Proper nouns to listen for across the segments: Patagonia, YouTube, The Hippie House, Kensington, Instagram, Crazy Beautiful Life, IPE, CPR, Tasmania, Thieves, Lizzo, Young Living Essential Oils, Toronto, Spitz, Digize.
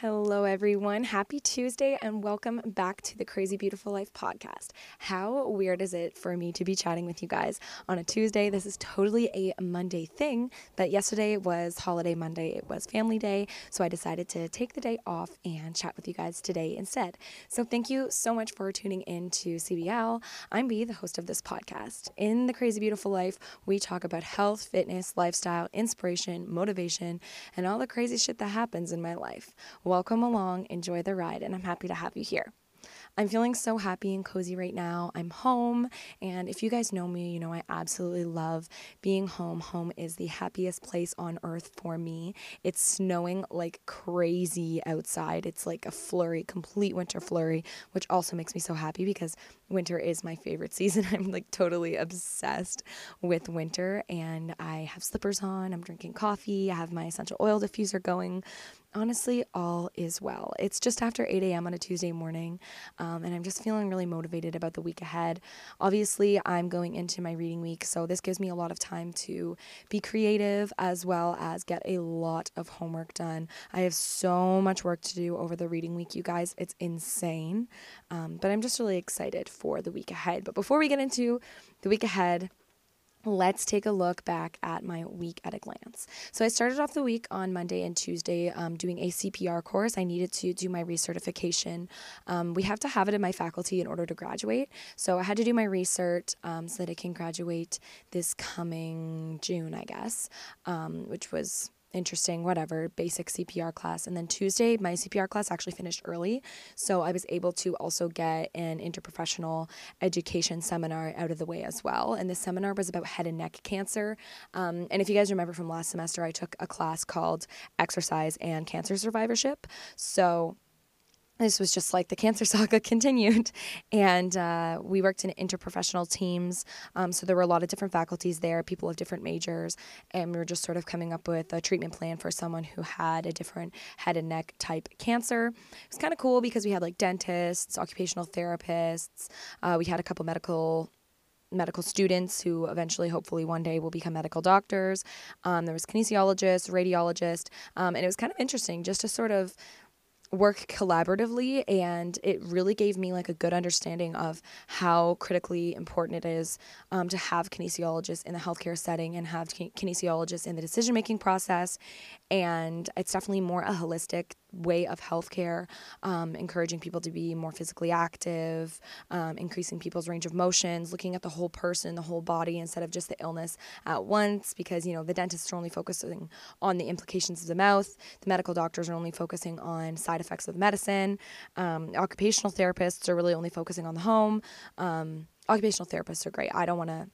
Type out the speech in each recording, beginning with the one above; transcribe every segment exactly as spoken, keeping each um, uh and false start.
Hello everyone, happy Tuesday and welcome back to the Crazy Beautiful Life podcast. How weird is it for me to be chatting with you guys on a Tuesday? This is totally a Monday thing, but yesterday was holiday Monday, it was family day, so I decided to take the day off and chat with you guys today instead. So thank you so much for tuning in to C B L. I'm Bea, the host of this podcast. In the Crazy Beautiful Life, we talk about health, fitness, lifestyle, inspiration, motivation, and all the crazy shit that happens in my life. Welcome along, enjoy the ride, and I'm happy to have you here. I'm feeling so happy and cozy right now. I'm home, and if you guys know me, you know I absolutely love being home. Home is the happiest place on earth for me. It's snowing like crazy outside. It's like a flurry, complete winter flurry, which also makes me so happy because winter is my favorite season. I'm like totally obsessed with winter, and I have slippers on, I'm drinking coffee, I have my essential oil diffuser going. Honestly, all is well. It's just after eight a.m. on a Tuesday morning, um, and I'm just feeling really motivated about the week ahead. Obviously, I'm going into my reading week, so this gives me a lot of time to be creative as well as get a lot of homework done. I have so much work to do over the reading week, you guys. It's insane, um, but I'm just really excited for the week ahead. But before we get into the week ahead, let's take a look back at my week at a glance. So I started off the week on Monday and Tuesday um, doing a C P R course. I needed to do my recertification. Um, we have to have it in my faculty in order to graduate. So I had to do my recert um, so that I can graduate this coming June, I guess, um, which was interesting, whatever, basic C P R class. And then Tuesday, my C P R class actually finished early, so I was able to also get an interprofessional education seminar out of the way as well. And the seminar was about head and neck cancer. Um, and if you guys remember from last semester, I took a class called Exercise and Cancer Survivorship. So this was just like the cancer saga continued, and uh, we worked in interprofessional teams, um, so there were a lot of different faculties there, people of different majors, and we were just sort of coming up with a treatment plan for someone who had a different head and neck type cancer. It was kind of cool because we had like dentists, occupational therapists, uh, we had a couple medical medical students who eventually, hopefully one day, will become medical doctors. Um, there was kinesiologists, radiologists, um, and it was kind of interesting just to sort of work collaboratively, and it really gave me like a good understanding of how critically important it is um, to have kinesiologists in the healthcare setting and have kinesiologists in the decision-making process. And it's definitely more a holistic way of healthcare, um, encouraging people to be more physically active, um, increasing people's range of motions, looking at the whole person, the whole body, instead of just the illness at once, because, you know, the dentists are only focusing on the implications of the mouth, the medical doctors are only focusing on side effects of medicine, um, occupational therapists are really only focusing on the home. Um, occupational therapists are great. I don't want to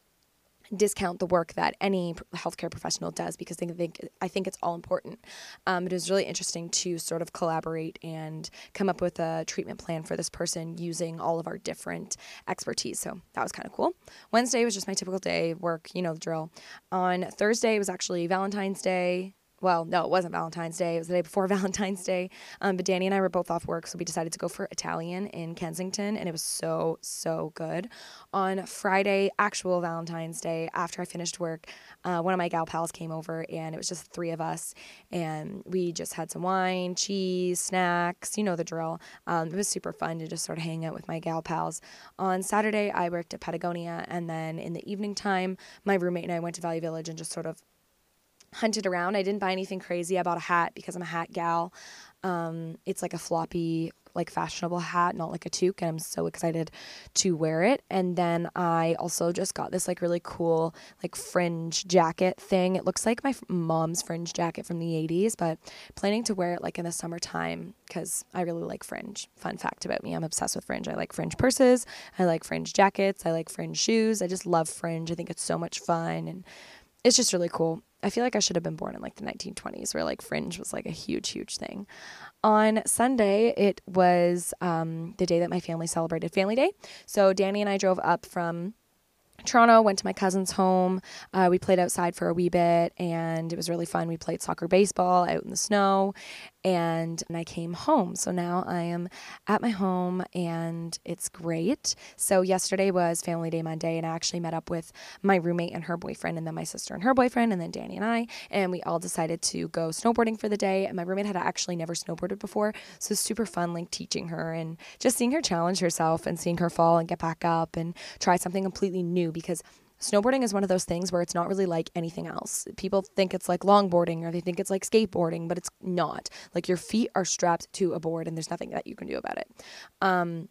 discount the work that any healthcare professional does because they think, I think it's all important. Um, it was really interesting to sort of collaborate and come up with a treatment plan for this person using all of our different expertise. So that was kind of cool. Wednesday was just my typical day work, you know, the drill. On Thursday was actually Valentine's Day. Well, no, it wasn't Valentine's Day. It was the day before Valentine's Day. Um, but Danny and I were both off work, so we decided to go for Italian in Kensington, and it was so, so good. On Friday, actual Valentine's Day, after I finished work, uh, one of my gal pals came over, and it was just three of us, and we just had some wine, cheese, snacks, you know the drill. Um, it was super fun to just sort of hang out with my gal pals. On Saturday, I worked at Patagonia, and then in the evening time, my roommate and I went to Valley Village and just sort of hunted around. I didn't buy anything crazy. I bought a hat because I'm a hat gal. Um, it's like a floppy, like fashionable hat, not like a toque, and I'm so excited to wear it. And then I also just got this like really cool like fringe jacket thing. It looks like my f- mom's fringe jacket from the eighties, but planning to wear it like in the summertime because I really like fringe. Fun fact about me, I'm obsessed with fringe. I like fringe purses. I like fringe jackets. I like fringe shoes. I just love fringe. I think it's so much fun, and it's just really cool. I feel like I should have been born in like the nineteen twenties where like fringe was like a huge, huge thing. On Sunday, it was um, the day that my family celebrated Family Day. So Danny and I drove up from Toronto, went to my cousin's home. Uh, we played outside for a wee bit, and it was really fun. We played soccer, baseball out in the snow, and, and I came home. So now I am at my home and it's great. So yesterday was Family Day Monday, and I actually met up with my roommate and her boyfriend, and then my sister and her boyfriend, and then Danny and I, and we all decided to go snowboarding for the day. And my roommate had actually never snowboarded before, so it's super fun, like teaching her and just seeing her challenge herself and seeing her fall and get back up and try something completely new, because snowboarding is one of those things where it's not really like anything else. People think it's like longboarding, or they think it's like skateboarding, but it's not. Like, your feet are strapped to a board and there's nothing that you can do about it. Um,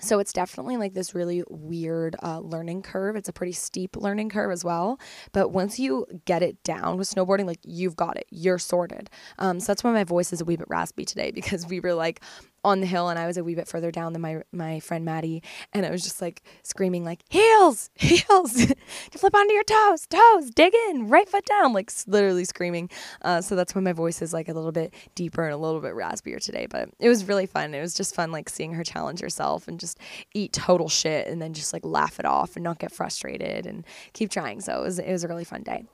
so it's definitely like this really weird uh, learning curve. It's a pretty steep learning curve as well. But once you get it down with snowboarding, like, you've got it, you're sorted. Um, so that's why my voice is a wee bit raspy today, because we were like on the hill and I was a wee bit further down than my, my friend Maddie. And I was just like screaming like, heels, heels, flip onto your toes, toes, dig in, right foot down, like literally screaming. Uh, so that's why my voice is like a little bit deeper and a little bit raspier today, but it was really fun. It was just fun, like seeing her challenge herself and just eat total shit and then just like laugh it off and not get frustrated and keep trying. So it was, it was a really fun day.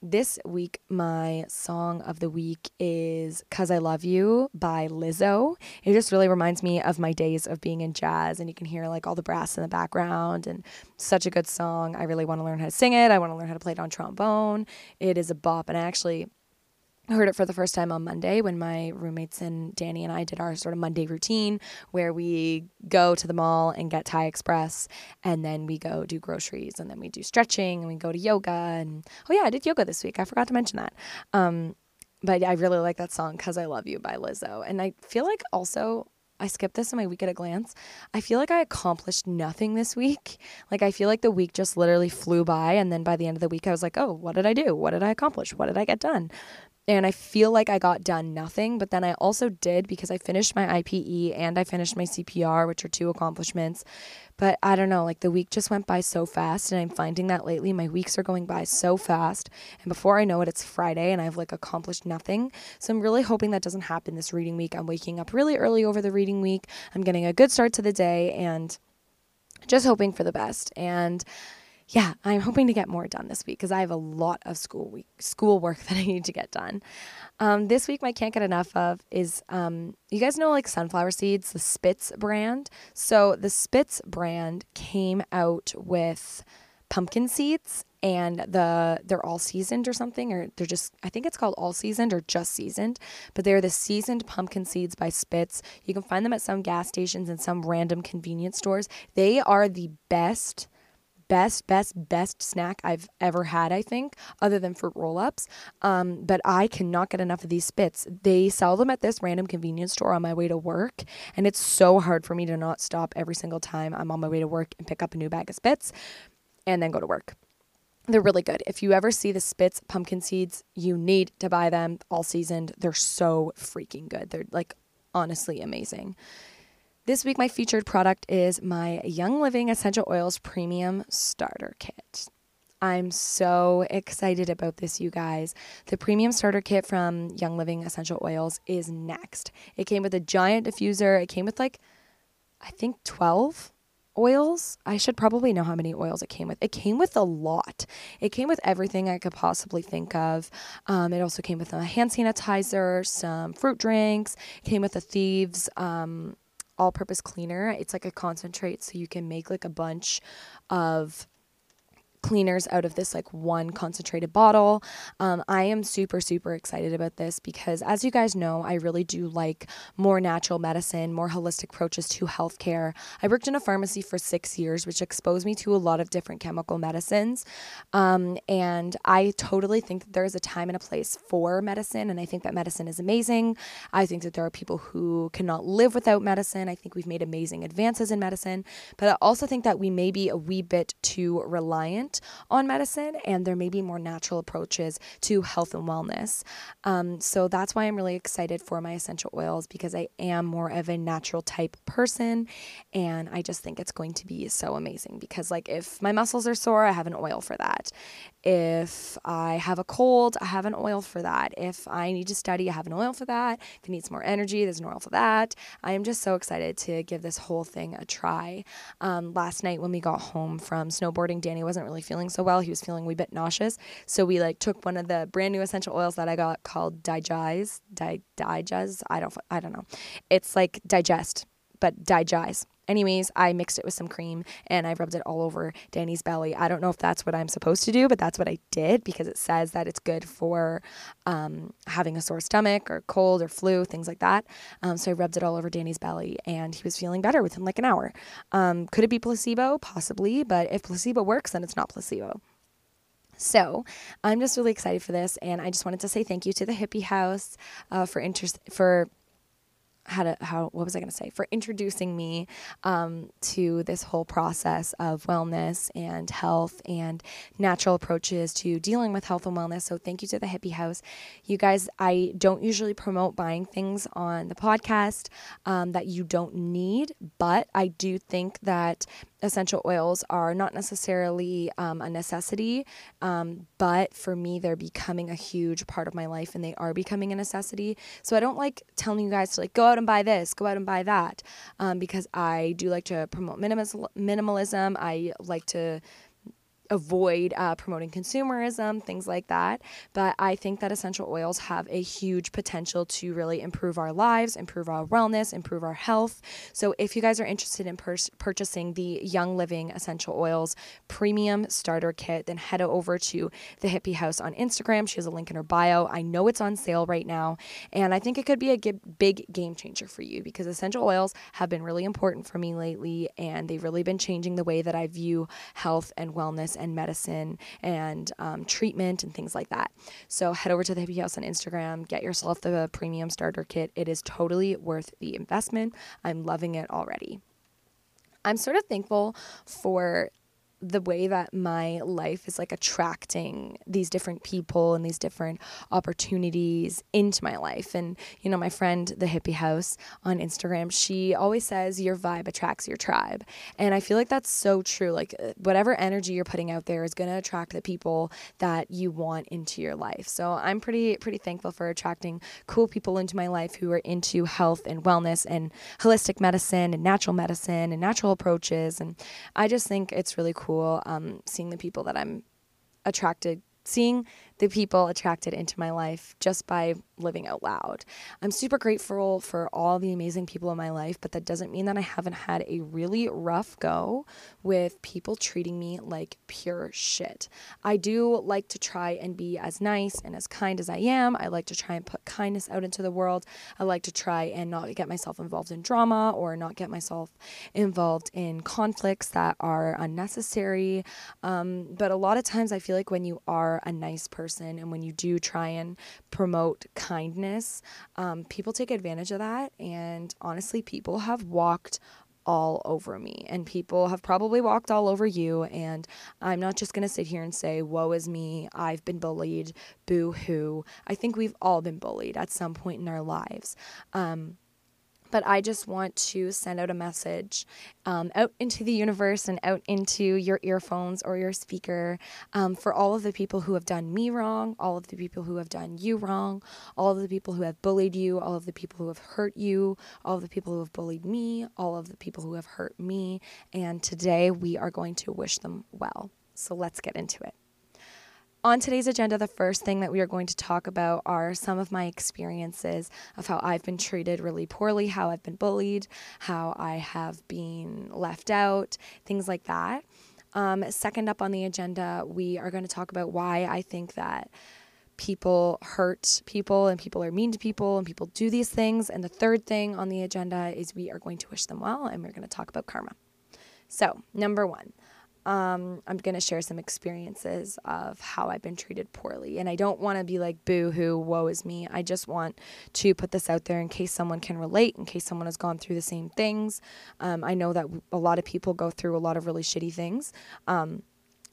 This week, my song of the week is "Cause I Love You" by Lizzo. It just really reminds me of my days of being in jazz, and you can hear like all the brass in the background, and such a good song. I really want to learn how to sing it. I want to learn how to play it on trombone. It is a bop, and I actually heard it for the first time on Monday when my roommates and Danny and I did our sort of Monday routine where we go to the mall and get Thai Express, and then we go do groceries, and then we do stretching, and we go to yoga. And oh yeah, I did yoga this week. I forgot to mention that. Um, but I really like that song, "Cause I Love You" by Lizzo. And I feel like also, I skipped this in my week at a glance. I feel like I accomplished nothing this week. Like, I feel like the week just literally flew by, and then by the end of the week I was like, oh, what did I do? What did I accomplish? What did I get done? And I feel like I got done nothing, but then I also did, because I finished my I P E and I finished my C P R, which are two accomplishments. But I don't know, like, the week just went by so fast, and I'm finding that lately my weeks are going by so fast, and before I know it, it's Friday and I've like accomplished nothing. So I'm really hoping that doesn't happen this reading week. I'm waking up really early over the reading week. I'm getting a good start to the day and just hoping for the best. And yeah, I'm hoping to get more done this week because I have a lot of school week, school work that I need to get done. Um, this week, my can't get enough of is, um, you guys know like sunflower seeds, the Spitz brand. So the Spitz brand came out with pumpkin seeds, and the they're all seasoned or something, or they're just, I think it's called all seasoned or just seasoned, but they're the seasoned pumpkin seeds by Spitz. You can find them at some gas stations and some random convenience stores. They are the best best, best, best snack I've ever had, I think, other than fruit roll-ups. Um, but I cannot get enough of these Spitz. They sell them at this random convenience store on my way to work, and it's so hard for me to not stop every single time I'm on my way to work and pick up a new bag of Spitz and then go to work. They're really good. If you ever see the Spitz pumpkin seeds, you need to buy them all seasoned. They're so freaking good. They're like honestly amazing. This week, my featured product is my Young Living Essential Oils Premium Starter Kit. I'm so excited about this, you guys. The Premium Starter Kit from Young Living Essential Oils is next. It came with a giant diffuser. It came with like, I think twelve oils. I should probably know how many oils it came with. It came with a lot. It came with everything I could possibly think of. Um, it also came with a hand sanitizer, some fruit drinks. It came with a Thieves um all-purpose cleaner. It's like a concentrate, so you can make like a bunch of cleaners out of this like one concentrated bottle. Um, I am super, super excited about this because, as you guys know, I really do like more natural medicine, more holistic approaches to healthcare. I worked in a pharmacy for six years, which exposed me to a lot of different chemical medicines. Um, and I totally think that there is a time and a place for medicine. And I think that medicine is amazing. I think that there are people who cannot live without medicine. I think we've made amazing advances in medicine, but I also think that we may be a wee bit too reliant on medicine, and there may be more natural approaches to health and wellness. Um, so that's why I'm really excited for my essential oils, because I am more of a natural type person, and I just think it's going to be so amazing because, like, if my muscles are sore, I have an oil for that. If I have a cold, I have an oil for that. If I need to study, I have an oil for that. If I need some more energy, there's an oil for that. I am just so excited to give this whole thing a try. Um, last night when we got home from snowboarding, Danny wasn't really really feeling so well. He was feeling a wee bit nauseous. So we like took one of the brand new essential oils that I got called Digize. Di- Digize? I don't, I don't know. It's like digest, but Digize. Anyways, I mixed it with some cream and I rubbed it all over Danny's belly. I don't know if that's what I'm supposed to do, but that's what I did because it says that it's good for um, having a sore stomach or cold or flu, things like that. Um, so I rubbed it all over Danny's belly and he was feeling better within like an hour. Um, could it be placebo? Possibly, but if placebo works, then it's not placebo. So I'm just really excited for this, and I just wanted to say thank you to the Hippie House uh, for interest for. How to, how, what was I going to say? For introducing me um, to this whole process of wellness and health and natural approaches to dealing with health and wellness. So thank you to the Hippie House. You guys, I don't usually promote buying things on the podcast um, that you don't need, but I do think that essential oils are not necessarily um, a necessity, um, but for me, they're becoming a huge part of my life and they are becoming a necessity. So I don't like telling you guys to like go out and buy this, go out and buy that, um, because I do like to promote minimis- minimalism. I like to avoid uh, promoting consumerism, things like that. But I think that essential oils have a huge potential to really improve our lives, improve our wellness, improve our health. So if you guys are interested in pur- purchasing the Young Living Essential Oils Premium Starter Kit, then head over to the Hippie House on Instagram. She has a link in her bio. I know it's on sale right now, and I think it could be a g- big game changer for you because essential oils have been really important for me lately, and they've really been changing the way that I view health and wellness and medicine and um, treatment and things like that. So head over to the Hippie House on Instagram, get yourself the premium starter kit. It is totally worth the investment. I'm loving it already. I'm sort of thankful for the way that my life is like attracting these different people and these different opportunities into my life. And, you know, my friend, the Hippie House on Instagram, she always says your vibe attracts your tribe. And I feel like that's so true. Like whatever energy you're putting out there is going to attract the people that you want into your life. So I'm pretty, pretty thankful for attracting cool people into my life who are into health and wellness and holistic medicine and natural medicine and natural approaches. And I just think it's really cool. Cool, um, seeing the people that I'm attracted, seeing the people attracted into my life just by living out loud. I'm super grateful for all the amazing people in my life, but that doesn't mean that I haven't had a really rough go with people treating me like pure shit. I do like to try and be as nice and as kind as I am. I like to try and put kindness out into the world. I like to try and not get myself involved in drama or not get myself involved in conflicts that are unnecessary. Um, but a lot of times I feel like when you are a nice person and when you do try and promote kindness, um, people take advantage of that, and honestly people have walked all over me and people have probably walked all over you, and I'm not just going to sit here and say woe is me, I've been bullied, boo hoo. I think we've all been bullied at some point in our lives. Um But I just want to send out a message um, out into the universe and out into your earphones or your speaker um, for all of the people who have done me wrong, all of the people who have done you wrong, all of the people who have bullied you, all of the people who have hurt you, all of the people who have bullied me, all of the people who have hurt me. And today we are going to wish them well. So let's get into it. On today's agenda, the first thing that we are going to talk about are some of my experiences of how I've been treated really poorly, how I've been bullied, how I have been left out, things like that. Um, second up on the agenda, we are going to talk about why I think that people hurt people and people are mean to people and people do these things. And the third thing on the agenda is we are going to wish them well, and we're going to talk about karma. So, number one. Um, I'm going to share some experiences of how I've been treated poorly. And I don't want to be like, boo hoo, woe is me. I just want to put this out there in case someone can relate, in case someone has gone through the same things. Um, I know that a lot of people go through a lot of really shitty things. Um,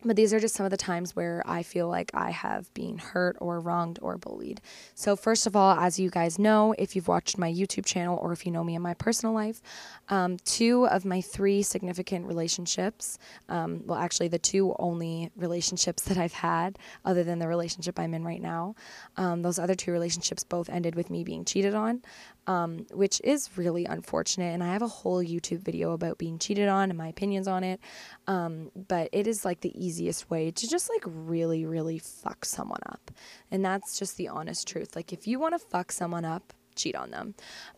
but these are just some of the times where I feel like I have been hurt or wronged or bullied. So first of all, as you guys know, if you've watched my YouTube channel or if you know me in my personal life, um, two of my three significant relationships, um, well, actually the two only relationships that I've had other than the relationship I'm in right now, um, those other two relationships both ended with me being cheated on, um, which is really unfortunate. And I have a whole YouTube video about being cheated on and my opinions on it. Um, but it is like the easiest way to just like really, really fuck someone up. And that's just the honest truth. Like if you want to fuck someone up, cheat on them,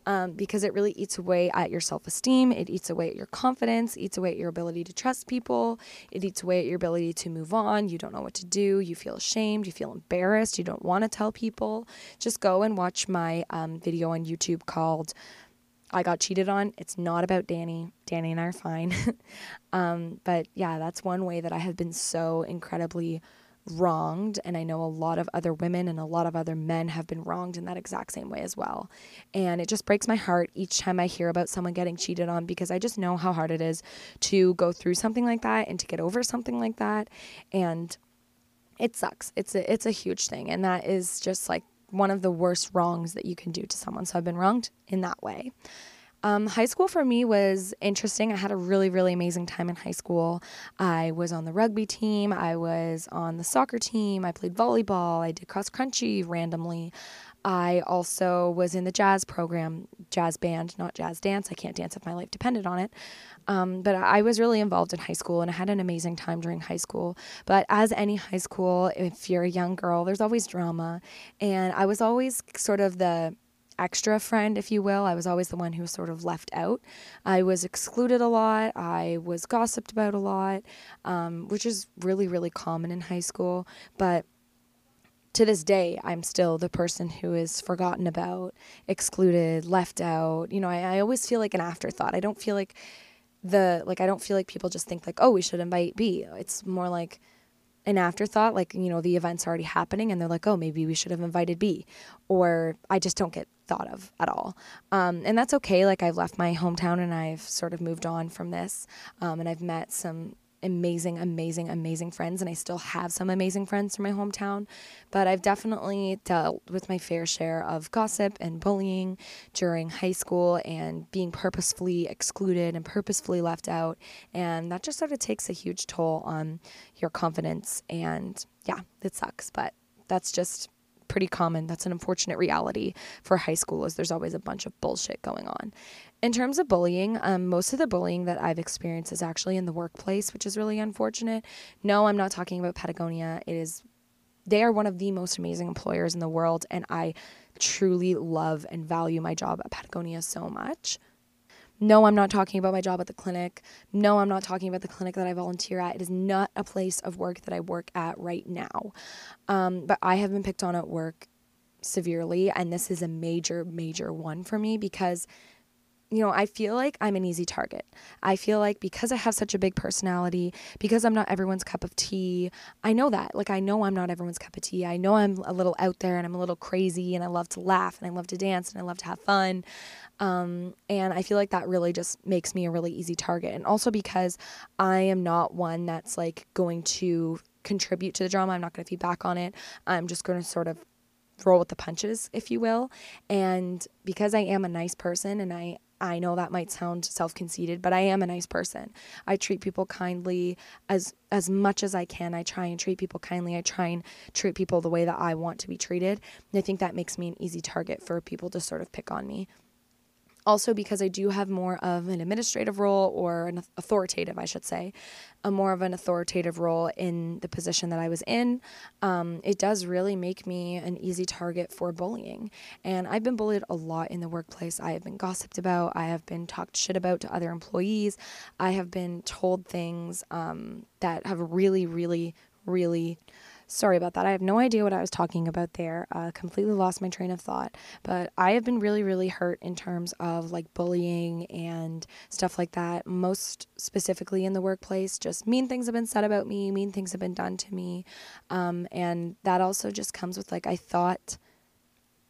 um, because it really eats away at your self-esteem. It eats away at your confidence, eats away at your ability to trust people. It eats away at your ability to move on. You don't know what to do. You feel ashamed. You feel embarrassed. You don't want to tell people. Just go and watch my um, video on YouTube called I Got Cheated On. It's not about Danny. Danny and I are fine. um, but yeah, that's one way that I have been so incredibly wronged, and I know a lot of other women and a lot of other men have been wronged in that exact same way as well. And it just breaks my heart each time I hear about someone getting cheated on, because I just know how hard it is to go through something like that and to get over something like that. And it sucks. It's a, it's a huge thing. And that is just like one of the worst wrongs that you can do to someone. So I've been wronged in that way. Um, high school for me was interesting. I had a really, really amazing time in high school. I was on the rugby team. I was on the soccer team. I played volleyball. I did cross country randomly. I also was in the jazz program, jazz band, not jazz dance. I can't dance if my life depended on it. Um, but I was really involved in high school, and I had an amazing time during high school. But as any high school, if you're a young girl, there's always drama. And I was always sort of the extra friend, if you will. I was always the one who was sort of left out. I was excluded a lot. I was gossiped about a lot, um, which is really, really common in high school. But to this day, I'm still the person who is forgotten about, excluded, left out. You know, I, I always feel like an afterthought. I don't feel like the, like, I don't feel like people just think like, oh, we should invite B. It's more like an afterthought, like, you know, the event's already happening and they're like, oh, maybe we should have invited B, or I just don't get thought of at all. Um, and that's okay. Like, I've left my hometown and I've sort of moved on from this. Um, and I've met some amazing, amazing, amazing friends, and I still have some amazing friends from my hometown, but I've definitely dealt with my fair share of gossip and bullying during high school and being purposefully excluded and purposefully left out, and that just sort of takes a huge toll on your confidence. And yeah, it sucks, but that's just pretty common. That's an unfortunate reality for high schoolers. There's always a bunch of bullshit going on. In terms of bullying, um, most of the bullying that I've experienced is actually in the workplace, which is really unfortunate. No, I'm not talking about Patagonia. It is, they are one of the most amazing employers in the world, and I truly love and value my job at Patagonia so much. No, I'm not talking about my job at the clinic. No, I'm not talking about the clinic that I volunteer at. It is not a place of work that I work at right now. Um, but I have been picked on at work severely, and this is a major, major one for me because, you know, I feel like I'm an easy target. I feel like because I have such a big personality, because I'm not everyone's cup of tea, I know that. Like, I know I'm not everyone's cup of tea. I know I'm a little out there and I'm a little crazy and I love to laugh and I love to dance and I love to have fun. Um, and I feel like that really just makes me a really easy target. And also because I am not one that's like going to contribute to the drama. I'm not going to feed back on it. I'm just going to sort of roll with the punches, if you will. And because I am a nice person, and I I know that might sound self-conceited, but I am a nice person. I treat people kindly as as much as I can. I try and treat people kindly. I try and treat people the way that I want to be treated. And I think that makes me an easy target for people to sort of pick on me. Also because I do have more of an administrative role, or an authoritative, I should say, a more of an authoritative role in the position that I was in, um, it does really make me an easy target for bullying. And I've been bullied a lot in the workplace. I have been gossiped about. I have been talked shit about to other employees. I have been told things um, that have really, really, really... Sorry about that. I have no idea what I was talking about there. Uh, completely lost my train of thought. But I have been really, really hurt in terms of like bullying and stuff like that. Most specifically in the workplace, just mean things have been said about me. Mean things have been done to me. Um, and that also just comes with like, I thought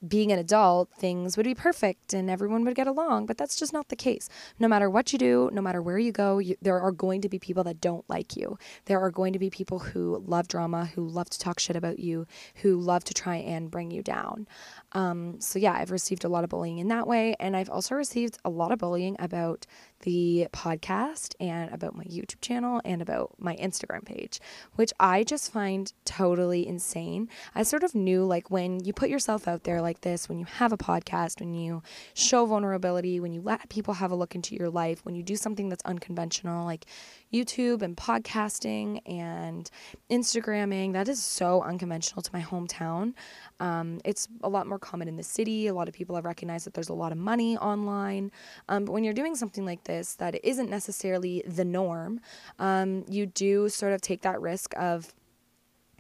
being an adult, things would be perfect and everyone would get along. But that's just not the case. No matter what you do, no matter where you go, you, there are going to be people that don't like you. There are going to be people who love drama, who love to talk shit about you, who love to try and bring you down. Um, so yeah, I've received a lot of bullying in that way. And I've also received a lot of bullying about the podcast and about my YouTube channel and about my Instagram page, which I just find totally insane. I sort of knew like when you put yourself out there, like this, when you have a podcast, when you show vulnerability, when you let people have a look into your life, when you do something that's unconventional, like YouTube and podcasting and Instagramming, that is so unconventional to my hometown. Um, it's a lot more common in the city. A lot of people have recognized that there's a lot of money online. Um, but when you're doing something like this that isn't necessarily the norm, um, you do sort of take that risk of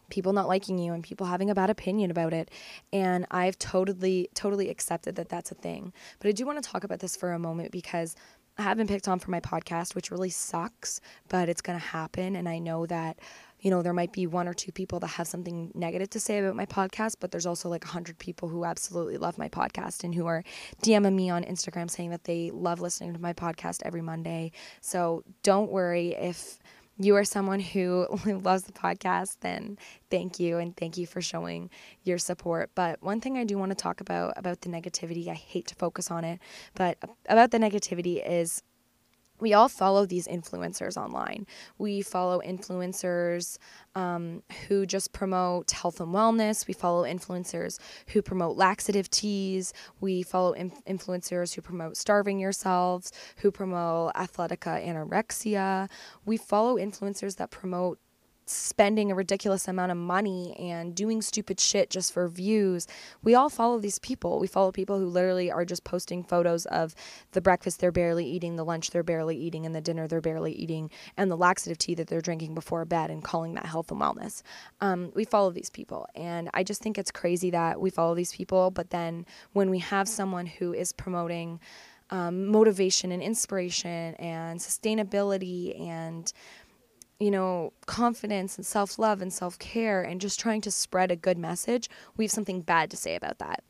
people not liking you and people having a bad opinion about it. And I've totally, totally accepted that that's a thing. But I do want to talk about this for a moment because I have been picked on for my podcast, which really sucks, but it's going to happen. And I know that, you know, there might be one or two people that have something negative to say about my podcast, but there's also like a hundred people who absolutely love my podcast and who are DMing me on Instagram saying that they love listening to my podcast every Monday. So don't worry if you are someone who loves the podcast, then thank you, and thank you for showing your support. But one thing I do want to talk about, about the negativity, I hate to focus on it, but about the negativity is we all follow these influencers online. We follow influencers um, who just promote health and wellness. We follow influencers who promote laxative teas. We follow inf- influencers who promote starving yourselves, who promote athletica anorexia. We follow influencers that promote spending a ridiculous amount of money and doing stupid shit just for views. We all follow these people. We follow people who literally are just posting photos of the breakfast they're barely eating, the lunch they're barely eating, and the dinner they're barely eating, and the laxative tea that they're drinking before bed and calling that health and wellness. Um, we follow these people. And I just think it's crazy that we follow these people, but then when we have someone who is promoting um, motivation and inspiration and sustainability and you know, confidence and self-love and self-care and just trying to spread a good message, we have something bad to say about that.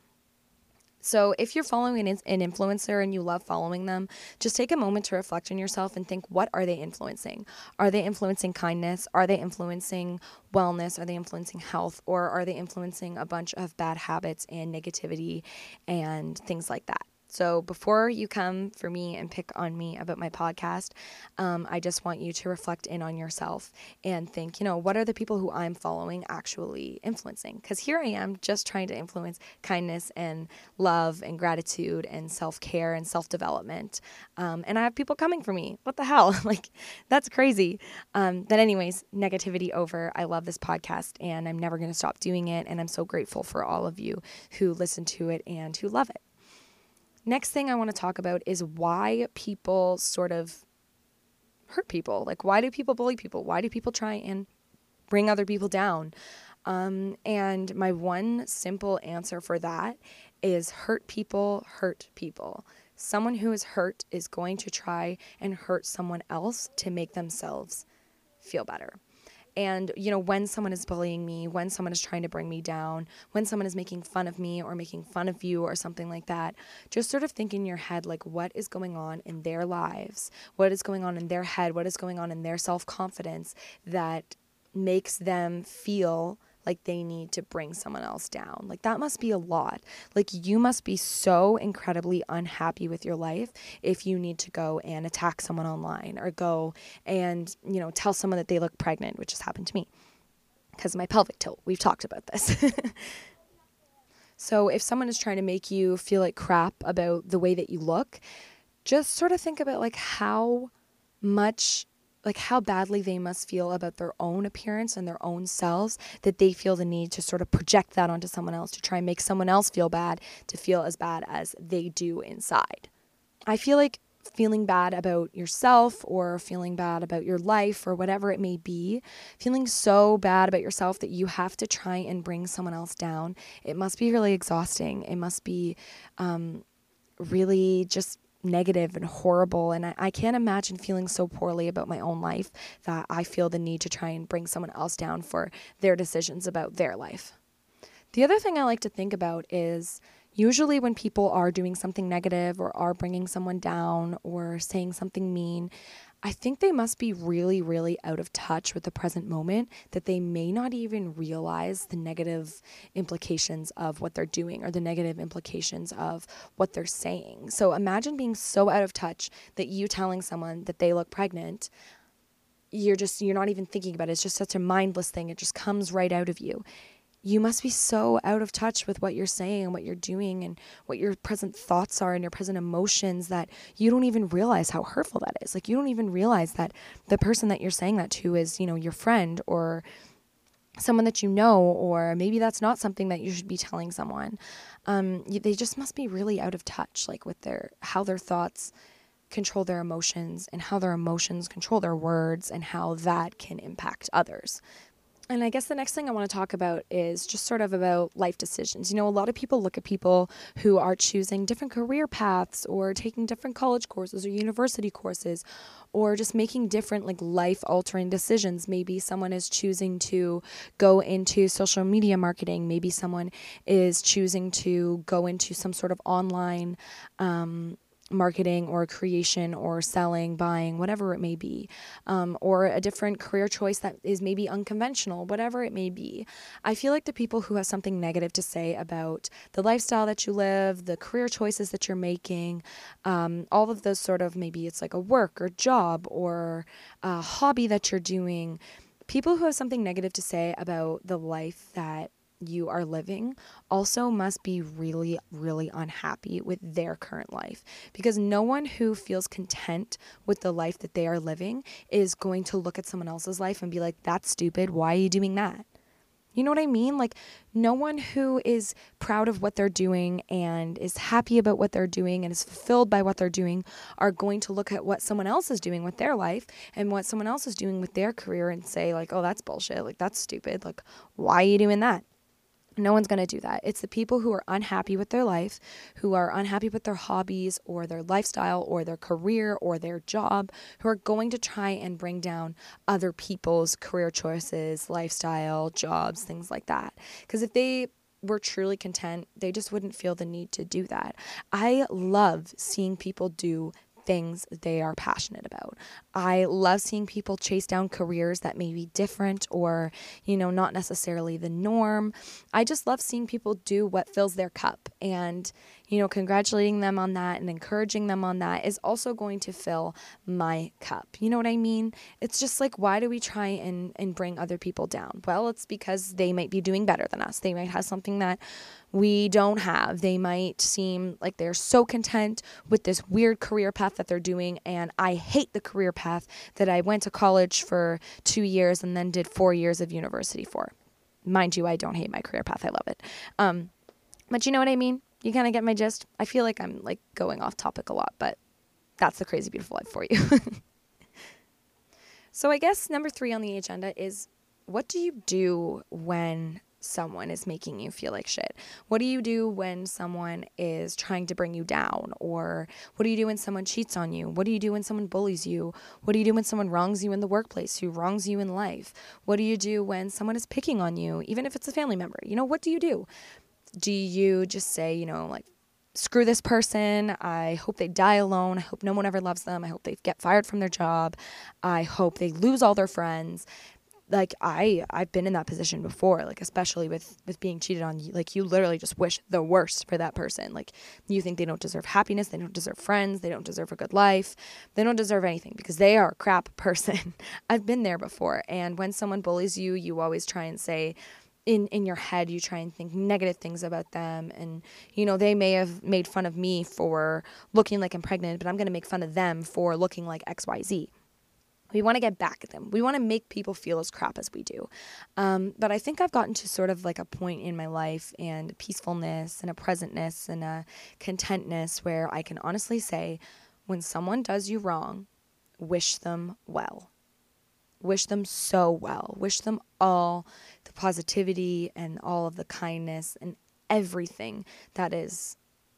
So if you're following an, an influencer and you love following them, just take a moment to reflect on yourself and think, what are they influencing? Are they influencing kindness? Are they influencing wellness? Are they influencing health? Or are they influencing a bunch of bad habits and negativity and things like that? So before you come for me and pick on me about my podcast, um, I just want you to reflect in on yourself and think, you know, what are the people who I'm following actually influencing? Because here I am just trying to influence kindness and love and gratitude and self-care and self-development. Um, and I have people coming for me. What the hell? Like, that's crazy. Um, but anyways, negativity over. I love this podcast and I'm never going to stop doing it. And I'm so grateful for all of you who listen to it and who love it. Next thing I want to talk about is why people sort of hurt people. Like, why do people bully people? Why do people try and bring other people down? Um, and my one simple answer for that is hurt people hurt people. Someone who is hurt is going to try and hurt someone else to make themselves feel better. And, you know, when someone is bullying me, when someone is trying to bring me down, when someone is making fun of me or making fun of you or something like that, just sort of think in your head, like, what is going on in their lives? What is going on in their head? What is going on in their self-confidence that makes them feel like they need to bring someone else down? Like, that must be a lot. Like, you must be so incredibly unhappy with your life if you need to go and attack someone online or go and, you know, tell someone that they look pregnant, which has happened to me because of my pelvic tilt. We've talked about this. So if someone is trying to make you feel like crap about the way that you look, just sort of think about like how much like how badly they must feel about their own appearance and their own selves that they feel the need to sort of project that onto someone else, to try and make someone else feel bad, to feel as bad as they do inside. I feel like feeling bad about yourself or feeling bad about your life or whatever it may be, feeling so bad about yourself that you have to try and bring someone else down, it must be really exhausting. It must be um, really just negative and horrible, and I, I can't imagine feeling so poorly about my own life that I feel the need to try and bring someone else down for their decisions about their life. The other thing I like to think about is usually when people are doing something negative or are bringing someone down or saying something mean, I think they must be really, really out of touch with the present moment that they may not even realize the negative implications of what they're doing or the negative implications of what they're saying. So imagine being so out of touch that you telling someone that they look pregnant, you're just, you're not even thinking about it. It's just such a mindless thing. It just comes right out of you. you must be so out of touch with what you're saying and what you're doing and what your present thoughts are and your present emotions that you don't even realize how hurtful that is. Like, you don't even realize that the person that you're saying that to is, you know, your friend or someone that you know, or maybe that's not something that you should be telling someone. Um, they just must be really out of touch, like with their, how their thoughts control their emotions and how their emotions control their words and how that can impact others. And I guess the next thing I want to talk about is just sort of about life decisions. You know, a lot of people look at people who are choosing different career paths or taking different college courses or university courses or just making different like life-altering decisions. Maybe someone is choosing to go into social media marketing. Maybe someone is choosing to go into some sort of online um marketing or creation or selling, buying, whatever it may be, um, or a different career choice that is maybe unconventional, whatever it may be. I feel like the people who have something negative to say about the lifestyle that you live, the career choices that you're making, um, all of those sort of, maybe it's like a work or job or a hobby that you're doing, people who have something negative to say about the life that you are living also must be really, really unhappy with their current life, because no one who feels content with the life that they are living is going to look at someone else's life and be like, that's stupid. Why are you doing that? You know what I mean? Like, no one who is proud of what they're doing and is happy about what they're doing and is fulfilled by what they're doing are going to look at what someone else is doing with their life and what someone else is doing with their career and say like, oh, that's bullshit. Like, that's stupid. Like, why are you doing that? No one's going to do that. It's the people who are unhappy with their life, who are unhappy with their hobbies or their lifestyle or their career or their job, who are going to try and bring down other people's career choices, lifestyle, jobs, things like that. Because if they were truly content, they just wouldn't feel the need to do that. I love seeing people do things they are passionate about. I love seeing people chase down careers that may be different or, you know, not necessarily the norm. I just love seeing people do what fills their cup, and, you know, congratulating them on that and encouraging them on that is also going to fill my cup. You know what I mean? It's just like, why do we try and, and bring other people down? Well, it's because they might be doing better than us. They might have something that we don't have. They might seem like they're so content with this weird career path that they're doing, and I hate the career path that I went to college for two years and then did four years of university for. Mind you, I don't hate my career path. I love it. Um, but you know what I mean? You kind of get my gist. I feel like I'm like going off topic a lot, but that's the crazy beautiful life for you. So I guess number three on the agenda is, what do you do when someone is making you feel like shit? What do you do when someone is trying to bring you down? Or what do you do when someone cheats on you? What do you do when someone bullies you? What do you do when someone wrongs you in the workplace, who wrongs you in life? What do you do when someone is picking on you, even if it's a family member? You know, what do you do? Do you just say, you know, like, screw this person. I hope they die alone. I hope no one ever loves them. I hope they get fired from their job. I hope they lose all their friends. Like, I, I've been in that position before, like, especially with, with being cheated on. Like, you literally just wish the worst for that person. Like, you think they don't deserve happiness. They don't deserve friends. They don't deserve a good life. They don't deserve anything because they are a crap person. I've been there before. And when someone bullies you, you always try and say, in, in your head, you try and think negative things about them. And, you know, they may have made fun of me for looking like I'm pregnant, but I'm going to make fun of them for looking like X Y Z. We want to get back at them. We want to make people feel as crap as we do. Um, but I think I've gotten to sort of like a point in my life and peacefulness and a presentness and a contentness where I can honestly say, when someone does you wrong, wish them well. Wish them so well. Wish them all the positivity and all of the kindness and everything that is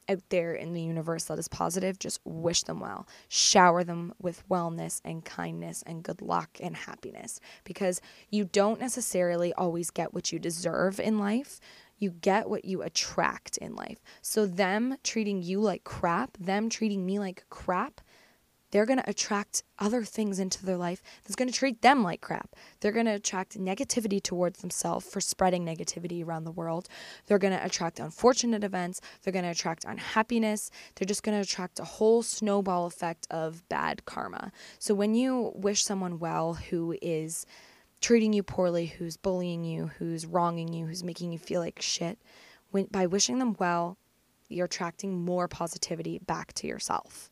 out there in the universe that is positive. Just wish them well. Shower them with wellness and kindness and good luck and happiness, because you don't necessarily always get what you deserve in life. You get what you attract in life. So them treating you like crap, them treating me like crap, they're going to attract other things into their life that's going to treat them like crap. They're going to attract negativity towards themselves for spreading negativity around the world. They're going to attract unfortunate events. They're going to attract unhappiness. They're just going to attract a whole snowball effect of bad karma. So when you wish someone well who is treating you poorly, who's bullying you, who's wronging you, who's making you feel like shit, when, by wishing them well, you're attracting more positivity back to yourself.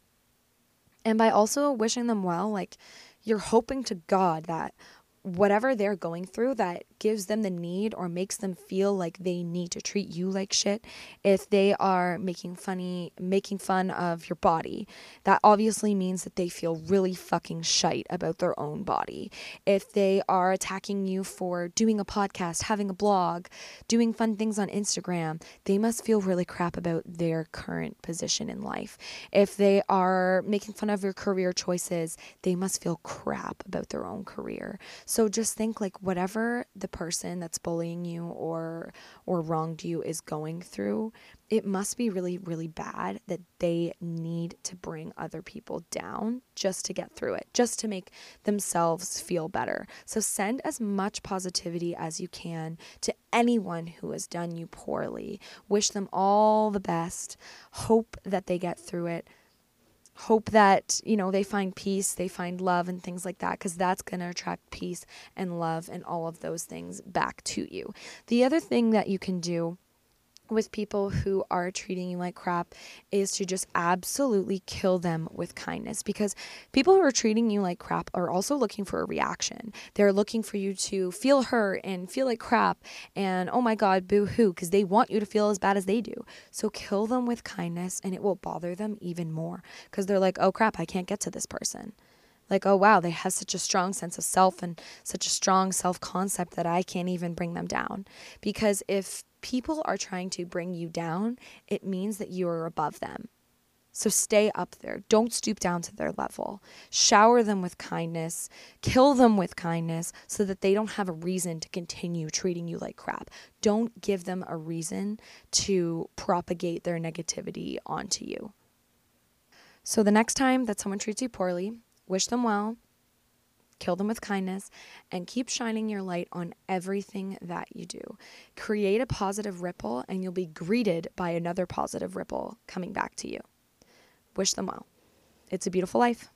And by also wishing them well, like, you're hoping to God that whatever they're going through that gives them the need or makes them feel like they need to treat you like shit. If they are making funny, making fun of your body, that obviously means that they feel really fucking shite about their own body. If they are attacking you for doing a podcast, having a blog, doing fun things on Instagram, they must feel really crap about their current position in life. If they are making fun of your career choices, they must feel crap about their own career. So just think, like, whatever the person that's bullying you or or wronged you is going through, it must be really, really bad that they need to bring other people down just to get through it, just to make themselves feel better. So send as much positivity as you can to anyone who has done you poorly. Wish them all the best. Hope that they get through it. Hope that, you know, they find peace, they find love and things like that, because that's going to attract peace and love and all of those things back to you. The other thing that you can do with people who are treating you like crap is to just absolutely kill them with kindness, because people who are treating you like crap are also looking for a reaction. They're looking for you to feel hurt and feel like crap and, oh my God, boo-hoo, because they want you to feel as bad as they do. So kill them with kindness, and it will bother them even more, because they're like, oh crap, I can't get to this person. Like, oh wow, they have such a strong sense of self and such a strong self-concept that I can't even bring them down. Because if people are trying to bring you down, it means that you are above them. So stay up there. Don't stoop down to their level. Shower them with kindness. Kill them with kindness so that they don't have a reason to continue treating you like crap. Don't give them a reason to propagate their negativity onto you. So the next time that someone treats you poorly, wish them well, kill them with kindness, and keep shining your light on everything that you do. Create a positive ripple, and you'll be greeted by another positive ripple coming back to you. Wish them well. It's a beautiful life.